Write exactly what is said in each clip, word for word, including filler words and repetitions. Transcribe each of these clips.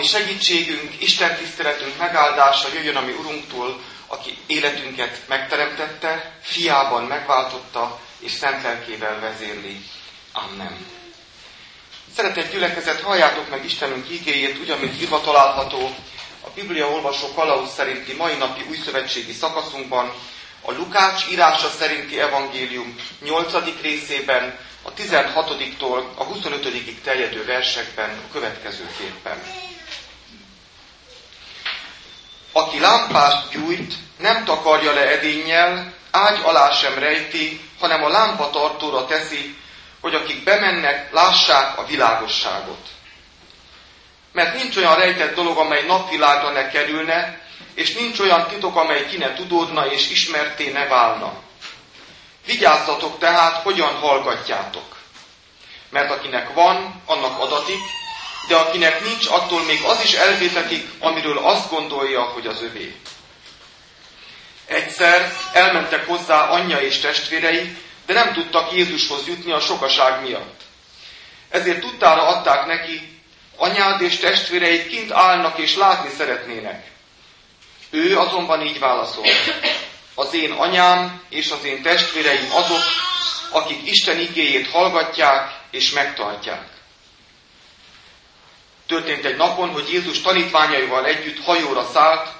ami segítségünk, Isten tiszteletünk megáldása jöjjön a mi Urunktól, aki életünket megteremtette, fiában megváltotta és szent lelkével vezérli. Amen. Szeretett gyülekezet, halljátok meg Istenünk ígéjét, ugyanúgy írva található a Biblia olvasó kalauz szerinti mai napi újszövetségi szakaszunkban, a Lukács írása szerinti evangélium nyolcadik részében, a tizenhatodik-tól a huszonötödig terjedő versekben a következőképpen. Aki lámpást gyújt, nem takarja le edénnyel, ágy alá sem rejti, hanem a lámpatartóra teszi, hogy akik bemennek, lássák a világosságot. Mert nincs olyan rejtett dolog, amely napvilágra ne kerülne, és nincs olyan titok, amely ki ne tudódna és ismerté ne válna. Vigyázzatok tehát, hogyan hallgatjátok. Mert akinek van, annak adatik, de akinek nincs, attól még az is elvétetik, amiről azt gondolja, hogy az övé. Egyszer elmentek hozzá anyja és testvérei, de nem tudtak Jézushoz jutni a sokaság miatt. Ezért tudtára adták neki, anyád és testvéreid kint állnak és látni szeretnének. Ő azonban így válaszolt. Az én anyám és az én testvéreim azok, akik Isten igéjét hallgatják és megtartják. Történt egy napon, hogy Jézus tanítványaival együtt hajóra szállt,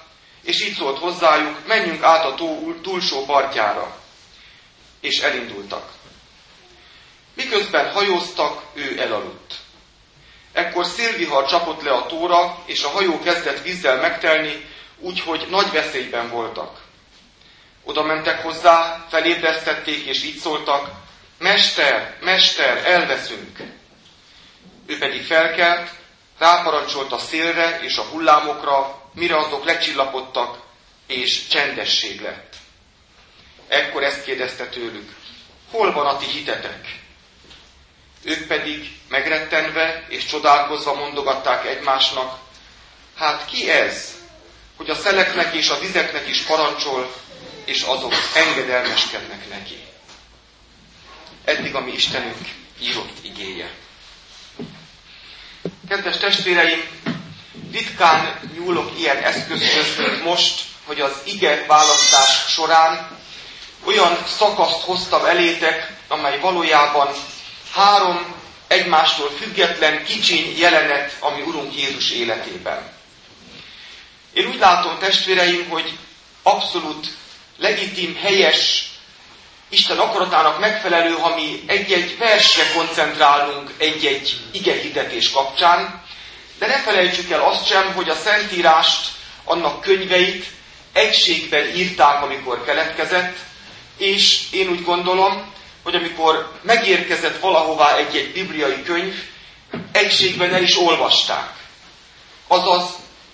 és így szólt hozzájuk, menjünk át a tó túlsó partjára. És elindultak. Miközben hajóztak, ő elaludt. Ekkor szélvihar csapott le a tóra, és a hajó kezdett vízzel megtelni, úgyhogy nagy veszélyben voltak. Oda mentek hozzá, felébresztették, és így szóltak, Mester, Mester, elveszünk! Ő pedig felkelt, ráparancsolt a szélre és a hullámokra, mire azok lecsillapodtak, és csendesség lett. Ekkor ezt kérdezte tőlük, hol van a ti hitetek? Ők pedig megrettenve és csodálkozva mondogatták egymásnak, hát ki ez, hogy a szeleknek és a vizeknek is parancsol, és azok engedelmeskednek neki. Eddig a mi Istenünk írott igéje. Kedves testvéreim, ritkán nyúlok ilyen eszközhöz, mint most, hogy az ige választás során olyan szakaszt hoztam elétek, amely valójában három egymástól független kicsiny jelenet a mi Urunk Jézus életében. Én úgy látom, testvéreim, hogy abszolút legitim, helyes, Isten akaratának megfelelő, ha mi egy-egy versre koncentrálunk egy-egy igehirdetés kapcsán, de ne felejtsük el azt sem, hogy a Szentírást, annak könyveit egységben írták, amikor keletkezett, és én úgy gondolom, hogy amikor megérkezett valahová egy-egy bibliai könyv, egységben el is olvasták. Azaz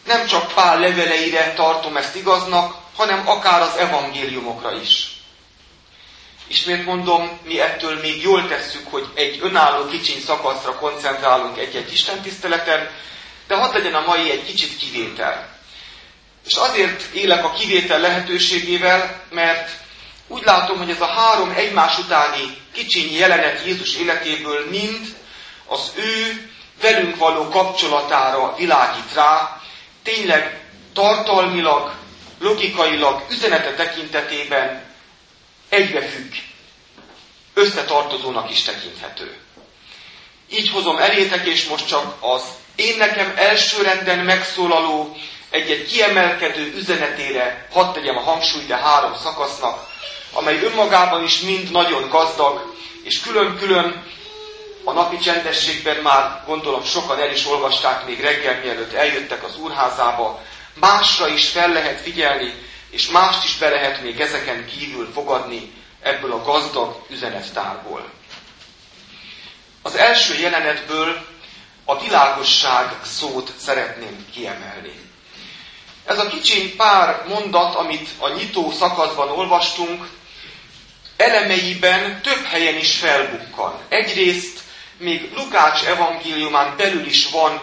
nem csak Pál leveleire tartom ezt igaznak, hanem akár az evangéliumokra is. Ismét mondom, mi ettől még jól tesszük, hogy egy önálló kicsiny szakaszra koncentrálunk egy-egy istentiszteleten, de hadd legyen a mai egy kicsit kivétel. És azért élek a kivétel lehetőségével, mert úgy látom, hogy ez a három egymás utáni kicsiny jelenet Jézus életéből mind az ő velünk való kapcsolatára világít rá, tényleg tartalmilag, logikailag, üzenete tekintetében egybefügg, összetartozónak is tekinthető. Így hozom elétek, és most csak az én nekem elsőrenden megszólaló, egy-egy kiemelkedő üzenetére hadd tegyem a hangsúlyt a három szakasznak, amely önmagában is mind nagyon gazdag, és külön-külön a napi csendességben már gondolom sokan el is olvasták még reggel, mielőtt eljöttek az úrházába, másra is fel lehet figyelni, és mást is be lehet még ezeken kívül fogadni ebből a gazdag üzenettárból. Az első jelenetből a világosság szót szeretném kiemelni. Ez a kicsiny pár mondat, amit a nyitó szakaszban olvastunk, elemeiben több helyen is felbukkan. Egyrészt még Lukács evangéliumán belül is van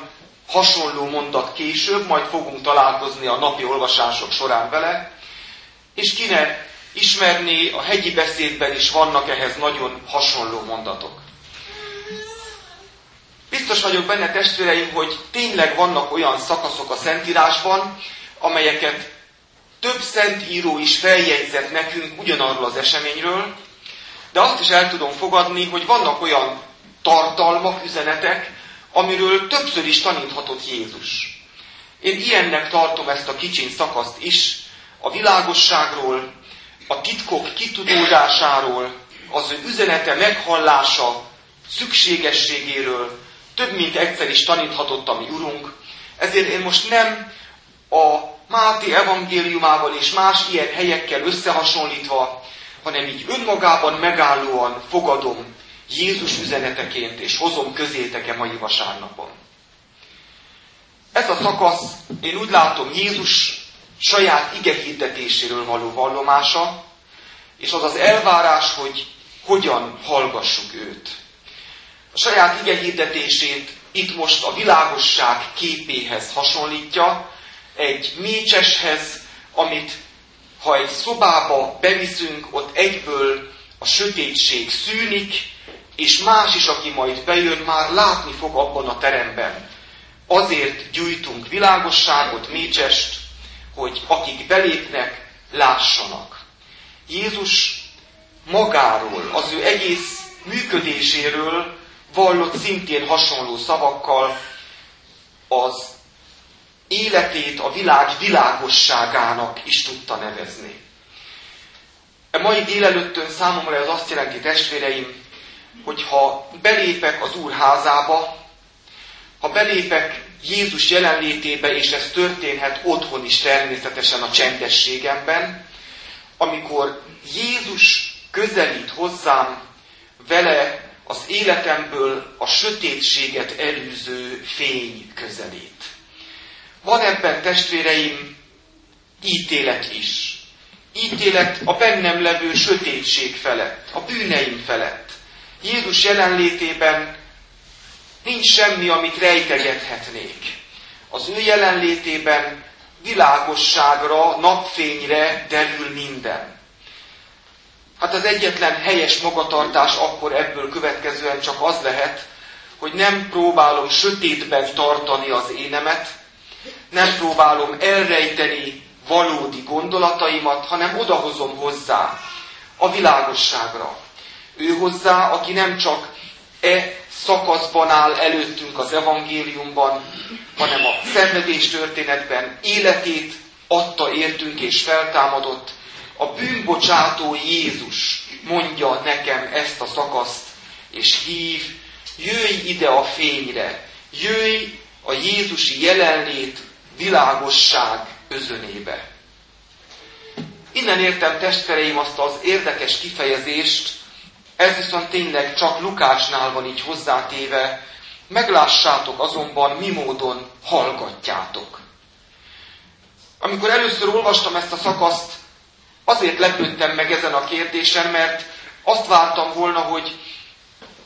hasonló mondat később, majd fogunk találkozni a napi olvasások során vele, és ki ne ismerné, a hegyi beszédben is vannak ehhez nagyon hasonló mondatok. Biztos vagyok benne, testvéreim, hogy tényleg vannak olyan szakaszok a Szentírásban, amelyeket több szentíró is feljegyzett nekünk ugyanarról az eseményről, de azt is el tudom fogadni, hogy vannak olyan tartalmak, üzenetek, amiről többször is taníthatott Jézus. Én ilyennek tartom ezt a kicsiny szakaszt is, a világosságról, a titkok kitudódásáról, az ő üzenete meghallása szükségességéről több mint egyszer is taníthatott a mi Urunk. Ezért én most nem a Máté evangéliumával és más ilyen helyekkel összehasonlítva, hanem így önmagában megállóan fogadom Jézus üzeneteként, és hozom közétek a mai vasárnapon. Ez a szakasz, én úgy látom, Jézus saját ige hirdetéséről való vallomása, és az az elvárás, hogy hogyan hallgassuk őt. A saját ige hirdetését itt most a világosság képéhez hasonlítja, egy mécseshez, amit ha egy szobába beviszünk, ott egyből a sötétség szűnik, és más is, aki majd bejön, már látni fog abban a teremben. Azért gyújtunk világosságot, mécsest, hogy akik belépnek, lássanak. Jézus magáról, az ő egész működéséről vallott szintén hasonló szavakkal, az életét a világ világosságának is tudta nevezni. A mai délelőttön számomra ez azt jelenti, testvéreim, hogy ha belépek az Úr házába, ha belépek Jézus jelenlétébe, és ez történhet otthon is természetesen a csendességemben, amikor Jézus közelít hozzám, vele az életemből a sötétséget elűző fény közelít. Van ebben, testvéreim, ítélet is. Ítélet a bennem levő sötétség felett, a bűneim felett. Jézus jelenlétében nincs semmi, amit rejtegethetnék. Az ő jelenlétében világosságra, napfényre derül minden. Hát az egyetlen helyes magatartás akkor ebből következően csak az lehet, hogy nem próbálom sötétben tartani az énemet, nem próbálom elrejteni valódi gondolataimat, hanem odahozom hozzá, a világosságra. Ő hozzá, aki nem csak e szakaszban áll előttünk az evangéliumban, hanem a szenvedés történetben életét adta értünk és feltámadott. A bűnbocsátó Jézus mondja nekem ezt a szakaszt, és hív, jöjj ide a fényre, jöjj a Jézusi jelenlét világosság özönébe. Innen értem, testvéreim, azt az érdekes kifejezést, ez viszont tényleg csak Lukácsnál van így hozzátéve, meglássátok azonban, mi módon hallgatjátok. Amikor először olvastam ezt a szakaszt, azért lepődtem meg ezen a kérdésen, mert azt vártam volna, hogy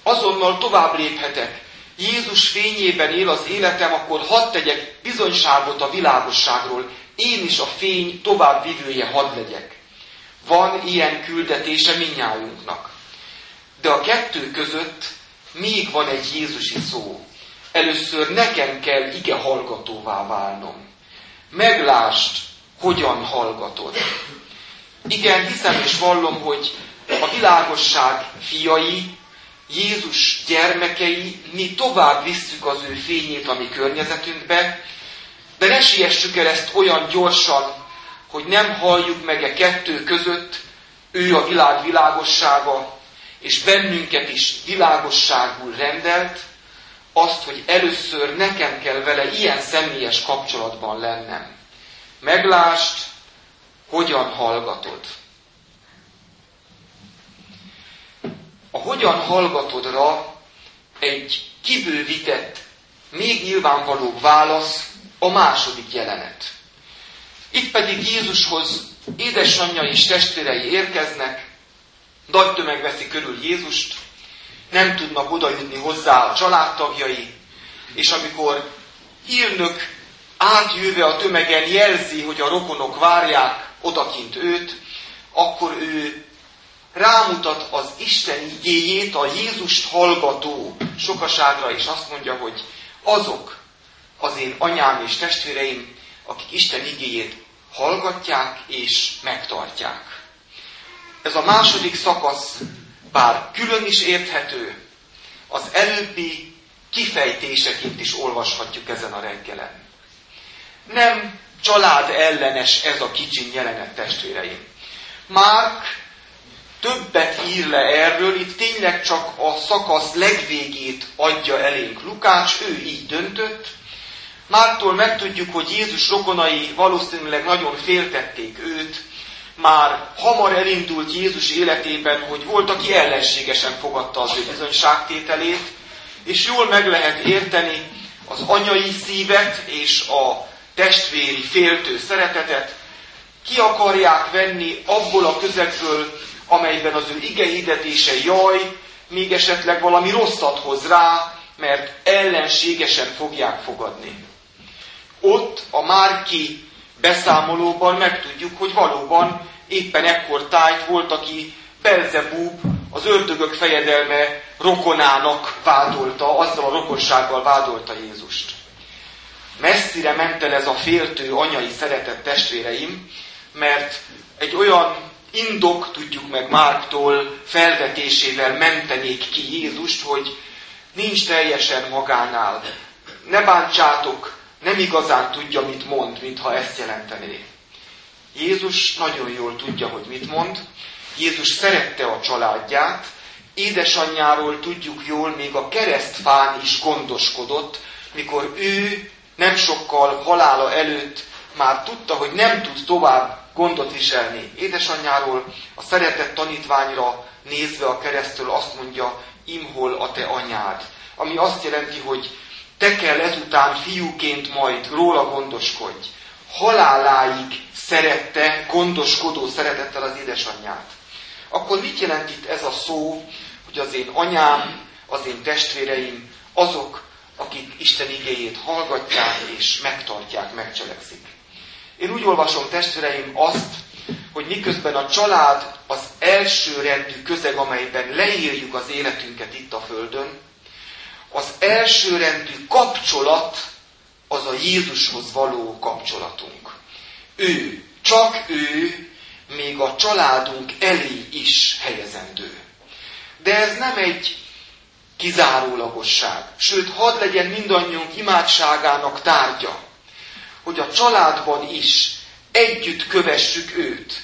azonnal tovább léphetek. Jézus fényében él az életem, akkor hadd tegyek bizonyságot a világosságról. Én is a fény továbbvivője hadd legyek. Van ilyen küldetése mindnyájunknak. De a kettő között még van egy Jézusi szó. Először nekem kell ige hallgatóvá válnom. Meglásd, hogyan hallgatod. Igen, hiszem és vallom, hogy a világosság fiai, Jézus gyermekei, mi tovább visszük az ő fényét a mi környezetünkbe, de ne siessük el ezt olyan gyorsan, hogy nem halljuk meg a kettő között, ő a világ világossága, és bennünket is világosságul rendelt, azt, hogy először nekem kell vele ilyen személyes kapcsolatban lennem. Meglásd, hogyan hallgatod. A hogyan hallgatodra egy kibővített, még nyilvánvalóbb válasz a második jelenet. Itt pedig Jézushoz édesanyja és testvérei érkeznek, nagy tömeg veszi körül Jézust, nem tudnak odajutni hozzá a családtagjai, és amikor írnök átjöve a tömegen jelzi, hogy a rokonok várják odakint őt, akkor ő rámutat az Isten igéjét, a Jézust hallgató sokaságra, és azt mondja, hogy azok az én anyám és testvéreim, akik Isten igéjét hallgatják és megtartják. Ez a második szakasz, bár külön is érthető, az előbbi kifejtéseként is olvashatjuk ezen a reggelen. Nem család ellenes ez a kicsin jelenet, testvéreim. Márk többet ír le erről, itt tényleg csak a szakasz legvégét adja elénk Lukács, ő így döntött. Márktól megtudjuk, hogy Jézus rokonai valószínűleg nagyon féltették őt. Már hamar elindult Jézus életében, hogy volt, aki ellenségesen fogadta az ő bizonyságtételét, és jól meg lehet érteni az anyai szívet és a testvéri féltő szeretetet, ki akarják venni abból a közegből, amelyben az ő ige hirdetése jaj, még esetleg valami rosszat hoz rá, mert ellenségesen fogják fogadni. Ott a Márki beszámolóban megtudjuk, hogy valóban éppen ekkor tájt volt, aki Belzebub, az ördögök fejedelme rokonának vádolta, azzal a rokonsággal vádolta Jézust. Messzire ment el ez a féltő anyai szeretet, testvéreim, mert egy olyan indok, tudjuk meg Márktól, felvetésével mentenék ki Jézust, hogy nincs teljesen magánál, ne bántsátok, nem igazán tudja, mit mond, mintha ezt jelentené. Jézus nagyon jól tudja, hogy mit mond. Jézus szerette a családját, édesanyjáról tudjuk jól, még a keresztfán is gondoskodott, mikor ő nem sokkal halála előtt már tudta, hogy nem tud tovább gondot viselni. Édesanyjáról, a szeretett tanítványra nézve a keresztről azt mondja, imhol a te anyád. Ami azt jelenti, hogy te kell ezután fiúként majd róla gondoskodj. Haláláig szerette, gondoskodó szeretettel az édesanyját. Akkor mit jelent itt ez a szó, hogy az én anyám, az én testvéreim, azok, akik Isten igéjét hallgatják és megtartják, megcselekszik? Én úgy olvasom, testvéreim, azt, hogy miközben a család az elsőrendű közeg, amelyben leírjuk az életünket itt a Földön, az elsőrendű kapcsolat az a Jézushoz való kapcsolatunk. Ő, csak ő, még a családunk elé is helyezendő. De ez nem egy kizárólagosság, sőt, hadd legyen mindannyiunk imádságának tárgya, hogy a családban is együtt kövessük őt.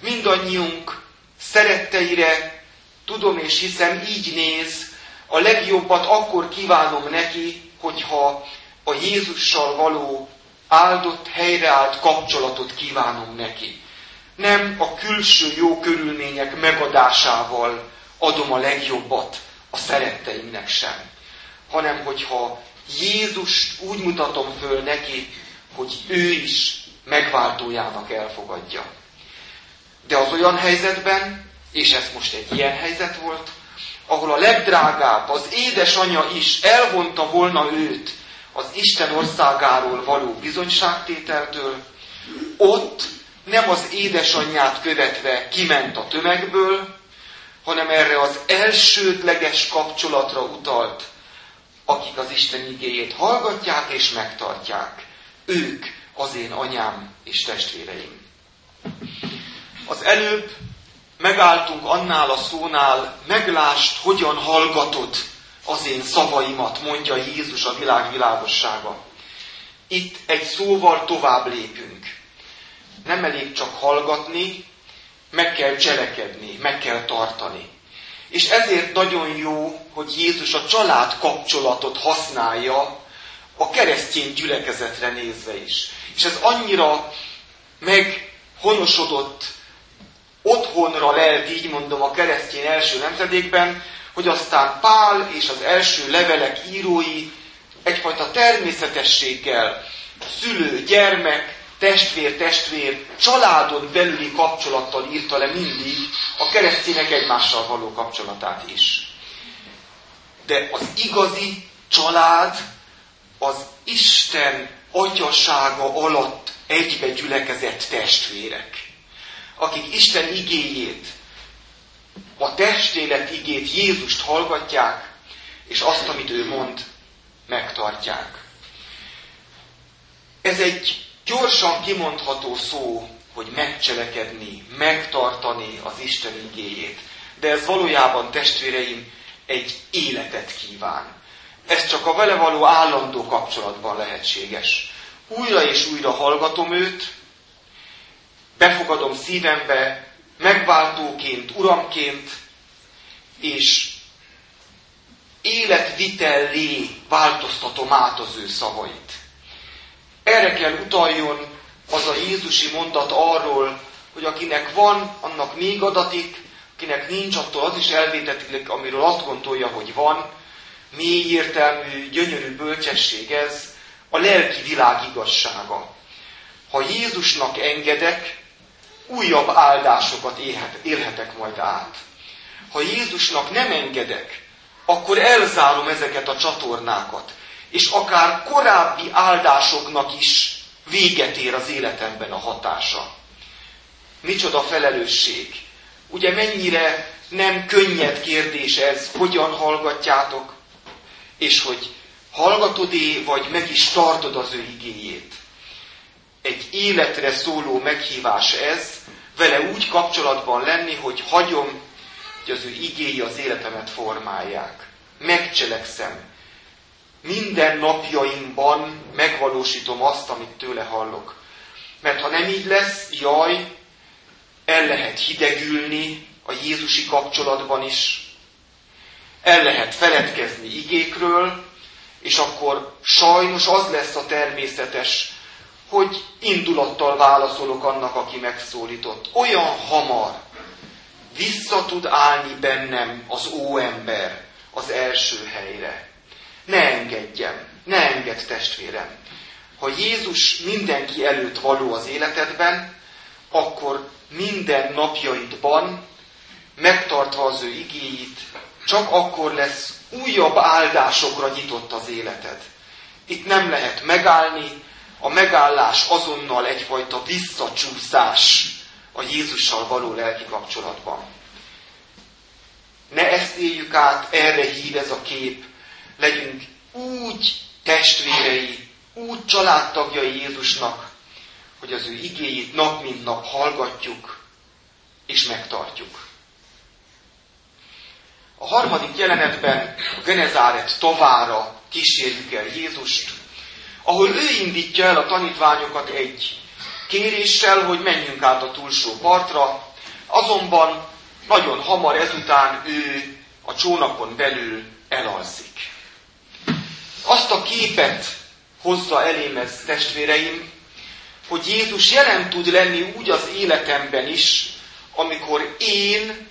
Mindannyiunk szeretteire, tudom és hiszem, így néz, a legjobbat akkor kívánom neki, hogyha a Jézussal való áldott, helyreállt kapcsolatot kívánom neki. Nem a külső jó körülmények megadásával adom a legjobbat a szeretteimnek sem, hanem hogyha Jézust úgy mutatom föl neki, hogy ő is megváltójának elfogadja. De az olyan helyzetben, és ez most egy ilyen helyzet volt, ahol a legdrágább, az édesanyja is elvonta volna őt az Isten országáról való bizonyságtételtől, ott nem az édesanyját követve kiment a tömegből, hanem erre az elsődleges kapcsolatra utalt, akik az Isten igéjét hallgatják és megtartják. Ők az én anyám és testvéreim. Az előbb megálltunk annál a szónál, meglásd, hogyan hallgatod az én szavaimat, mondja Jézus a világ világossága. Itt egy szóval tovább lépünk. Nem elég csak hallgatni, meg kell cselekedni, meg kell tartani. És ezért nagyon jó, hogy Jézus a család kapcsolatot használja a keresztény gyülekezetre nézve is. És ez annyira meghonosodott, otthonra lelt, így mondom, a keresztény első nemzedékben, hogy aztán Pál és az első levelek írói egyfajta természetességgel szülő, gyermek, testvér, testvér, családon belüli kapcsolattal írta le mindig a keresztények egymással való kapcsolatát is. De az igazi család az Isten atyasága alatt egybe gyülekezett testvérek, akik Isten igéjét a testélet igét, Jézust hallgatják, és azt, amit ő mond, megtartják. Ez egy gyorsan kimondható szó, hogy megcselekedni, megtartani az Isten igéjét. De ez valójában, testvéreim, egy életet kíván. Ez csak a vele való állandó kapcsolatban lehetséges. Újra és újra hallgatom őt, befogadom szívembe, megváltóként, uramként, és életvitellé változtatom át az ő szavait. Erre kell utaljon az a Jézusi mondat arról, hogy akinek van, annak még adatik, akinek nincs, attól az is elvétetik, amiről azt gondolja, hogy van. Mély értelmű, gyönyörű bölcsesség ez, a lelki világ igazsága. Ha Jézusnak engedek, újabb áldásokat élhetek majd át. Ha Jézusnak nem engedek, akkor elzárom ezeket a csatornákat, és akár korábbi áldásoknak is véget ér az életemben a hatása. Micsoda felelősség! Ugye mennyire nem könnyed kérdés ez, hogyan hallgatjátok, és hogy hallgatod-e, vagy meg is tartod az ő igéjét. Egy életre szóló meghívás ez, vele úgy kapcsolatban lenni, hogy hagyom, hogy az ő igéi az életemet formálják. Megcselekszem. Minden napjaimban megvalósítom azt, amit tőle hallok. Mert ha nem így lesz, jaj, el lehet hidegülni a Jézusi kapcsolatban is. El lehet feledkezni igékről, és akkor sajnos az lesz a természetes, hogy indulattal válaszolok annak, aki megszólított. Olyan hamar vissza tud állni bennem az óember az első helyre. Ne engedjem, ne engedd, testvérem. Ha Jézus mindenki előtt való az életedben, akkor minden napjaidban, megtartva az ő igéit, csak akkor lesz újabb áldásokra nyitott az életed. Itt nem lehet megállni, a megállás azonnal egyfajta visszacsúszás a Jézussal való lelki kapcsolatban. Ne ezt éljük át, erre hív ez a kép. Legyünk úgy testvérei, úgy családtagjai Jézusnak, hogy az ő igéjét nap mint nap hallgatjuk és megtartjuk. A harmadik jelenetben a Genezáret továra kísérjük el Jézust, ahol ő indítja el a tanítványokat egy kéréssel, hogy menjünk át a túlsó partra, azonban nagyon hamar ezután ő a csónakon belül elalszik. Azt a képet hozza elém ez, testvéreim, hogy Jézus jelen tud lenni úgy az életemben is, amikor én,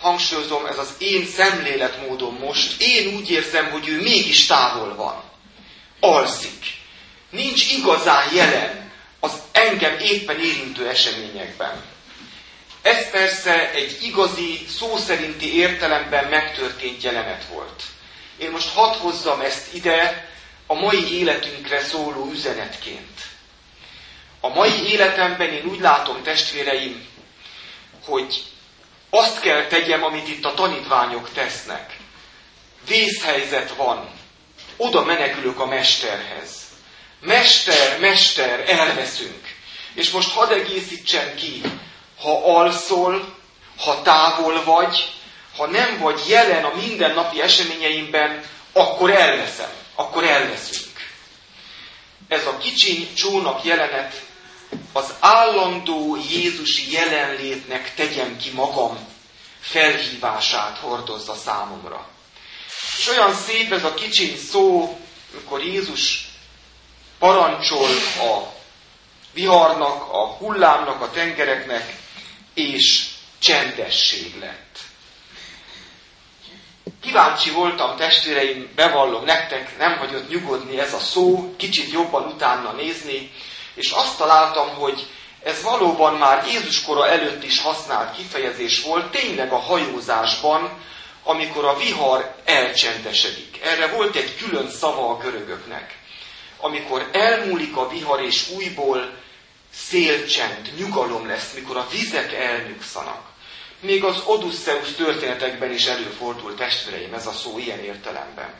hangsúlyozom, ez az én szemléletmódom most, én úgy érzem, hogy ő mégis távol van. Alszik. Nincs igazán jelen az engem éppen érintő eseményekben. Ez persze egy igazi, szó szerinti értelemben megtörtént jelenet volt. Én most hadd hozzam ezt ide a mai életünkre szóló üzenetként. A mai életemben én úgy látom, testvéreim, hogy azt kell tegyem, amit itt a tanítványok tesznek. Vészhelyzet van. Oda menekülök a mesterhez. Mester, mester, elveszünk. És most hadd egészítsen ki, ha alszol, ha távol vagy, ha nem vagy jelen a mindennapi eseményeimben, akkor elveszem, akkor elveszünk. Ez a kicsi csónak jelenet az állandó Jézusi jelenlétnek tegyem ki magam felhívását hordozza számomra. És olyan szép ez a kicsiny szó, amikor Jézus parancsol a viharnak, a hullámnak, a tengereknek, és csendesség lett. Kíváncsi voltam, testvéreim, bevallom nektek, nem hagyott nyugodni ez a szó, kicsit jobban utána nézni, és azt találtam, hogy ez valóban már Jézus kora előtt is használt kifejezés volt, tényleg a hajózásban, amikor a vihar elcsendesedik. Erre volt egy külön szava a görögöknek. Amikor elmúlik a vihar, és újból szélcsend, nyugalom lesz, mikor a vizek elnyugszanak. Még az Odüsszeusz történetekben is előfordul, testvéreim, ez a szó ilyen értelemben.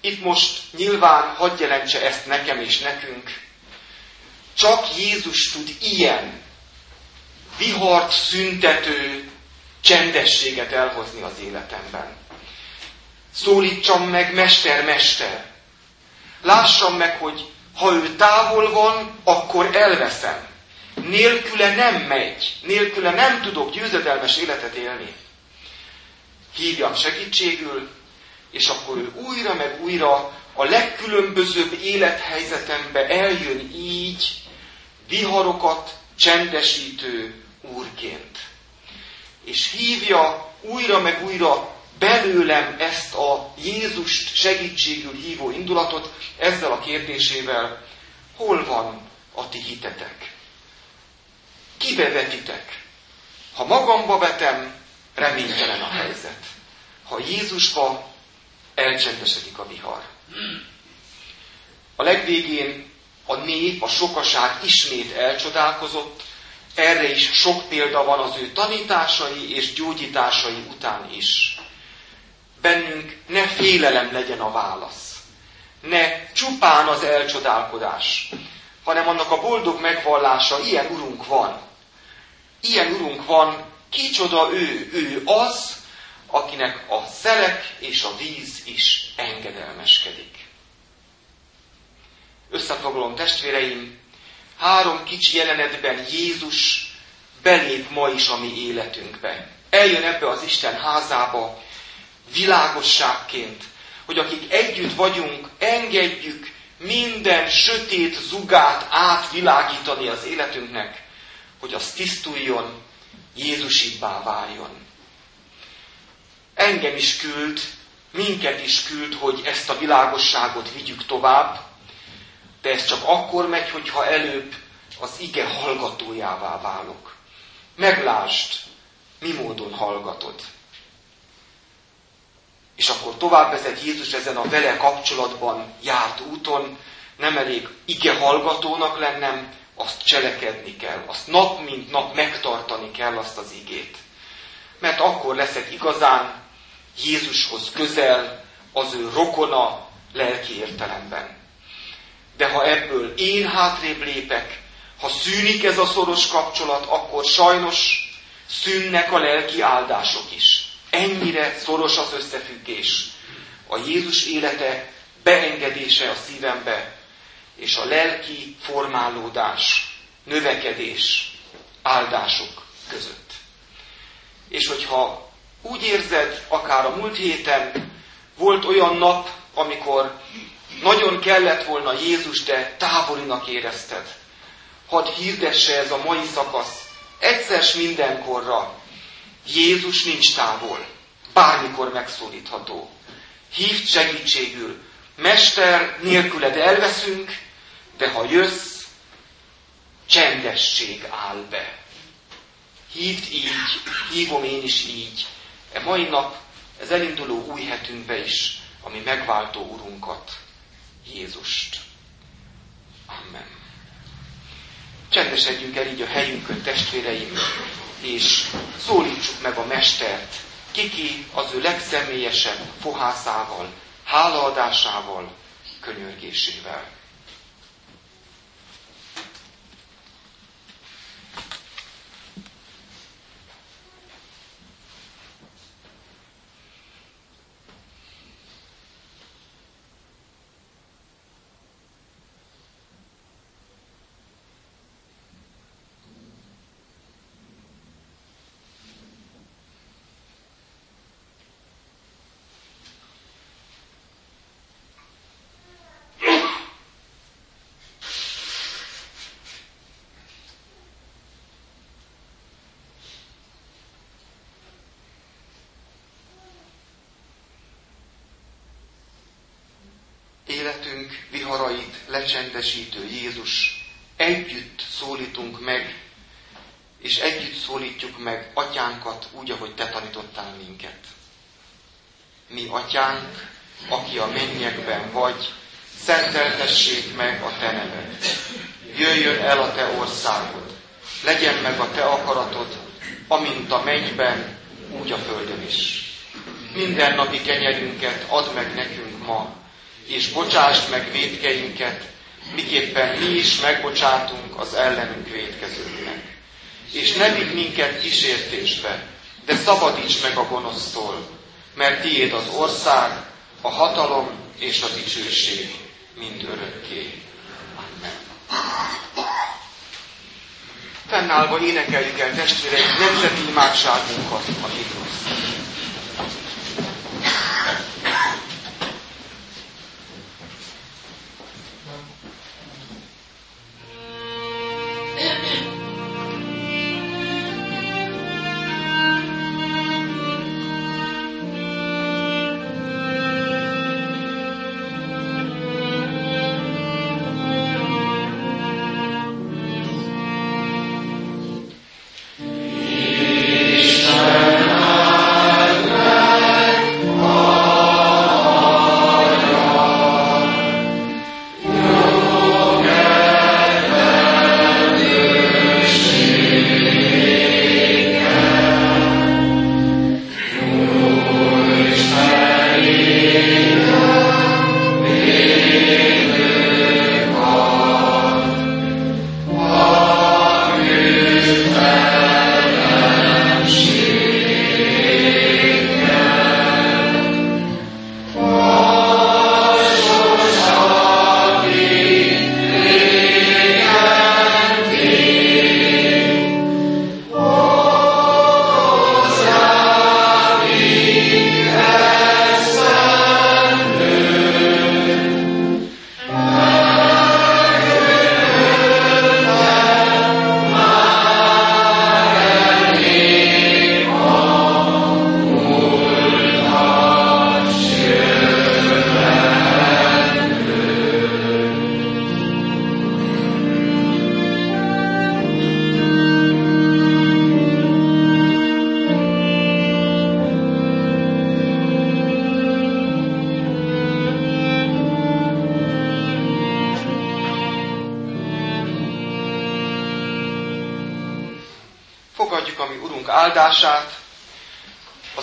Itt most nyilván hadd jelentse ezt nekem és nekünk, csak Jézus tud ilyen vihart szüntető csendességet elhozni az életemben. Szólítsam meg, mester, mester! Lássam meg, hogy ha ő távol van, akkor elveszem. Nélküle nem megy, nélküle nem tudok győzedelmes életet élni. Hívjam segítségül, és akkor ő újra meg újra a legkülönbözőbb élethelyzetembe eljön így, viharokat csendesítő úrként. És hívja újra meg újra belőlem ezt a Jézust segítségül hívó indulatot ezzel a kérdésével: hol van a ti hitetek? Kibe vetitek? Ha magamba vetem, reménytelen a helyzet. Ha Jézusba, elcsendesedik a vihar. A legvégén a nép, a sokaság ismét elcsodálkozott, erre is sok példa van az ő tanításai és gyógyításai után is. Bennünk ne félelem legyen a válasz, ne csupán az elcsodálkodás, hanem annak a boldog megvallása: ilyen urunk van, ilyen urunk van, kicsoda ő, ő az, akinek a szelek és a víz is engedelmeskedik. Összefoglalom, testvéreim, három kicsi jelenetben Jézus belép ma is a mi életünkbe. Eljön ebbe az Isten házába világosságként, hogy akik együtt vagyunk, engedjük minden sötét zugát átvilágítani az életünknek, hogy az tisztuljon, Jézusibbá váljon. Engem is küld, minket is küld, hogy ezt a világosságot vigyük tovább, de ez csak akkor megy, hogyha előbb az ige hallgatójává válok. Meglásd, mi módon hallgatod. És akkor tovább vezet Jézus ezen a vele kapcsolatban járt úton. Nem elég ige hallgatónak lennem, azt cselekedni kell, azt nap mint nap megtartani kell, azt az igét. Mert akkor leszek igazán Jézushoz közel, az ő rokona lelki értelemben. De ha ebből én hátrébb lépek, ha szűnik ez a szoros kapcsolat, akkor sajnos szűnnek a lelki áldások is. Ennyire szoros az összefüggés. A Jézus élete beengedése a szívembe, és a lelki formálódás, növekedés, áldások között. És hogyha úgy érzed, akár a múlt héten volt olyan nap, amikor nagyon kellett volna Jézus, de távolinak érezted. Hadd hirdesse ez a mai szakasz egyszer s mindenkorra: Jézus nincs távol, bármikor megszólítható. Hívd segítségül: mester, nélküled elveszünk, de ha jössz, csendesség áll be. Hívd így, hívom én is így, e mai nap, ez elinduló új hetünkbe is, ami megváltó Urunkat, Jézust. Amen. Csendesedjünk el így a helyünkön, testvéreim, és szólítsuk meg a mestert, kiki az ő legszemélyesebb fohászával, hálaadásával, könyörgésével. Életünk viharait lecsendesítő Jézus, együtt szólítunk meg, és együtt szólítjuk meg Atyánkat úgy, ahogy Te tanítottál minket. Mi Atyánk, aki a mennyekben vagy, szenteltessék meg a Te neved. Jöjjön el a Te országod, legyen meg a Te akaratod, amint a mennyben, úgy a földön is. Mindennapi kenyerünket add meg nekünk ma, és bocsásd meg vétkeinket, miképpen mi is megbocsátunk az ellenünk vétkezőknek. És ne vigy minket kísértésbe, de szabadíts meg a gonosztól, mert tiéd az ország, a hatalom és a dicsőség mind örökké. Amen. Fennállva énekeljük el testvéreink nemzeti imádságunkat, a himnuszt.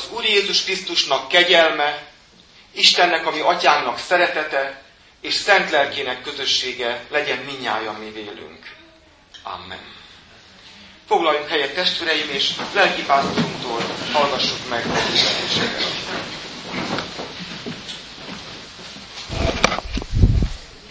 Az Úr Jézus Krisztusnak kegyelme, Istennek, a mi Atyánknak szeretete és Szent Lelkének közössége legyen mindnyájan mi vélünk. Amen. Foglaljunk helyet testvéreim, és lelkipásztorunktól hallgassuk meg a hirdetéseket.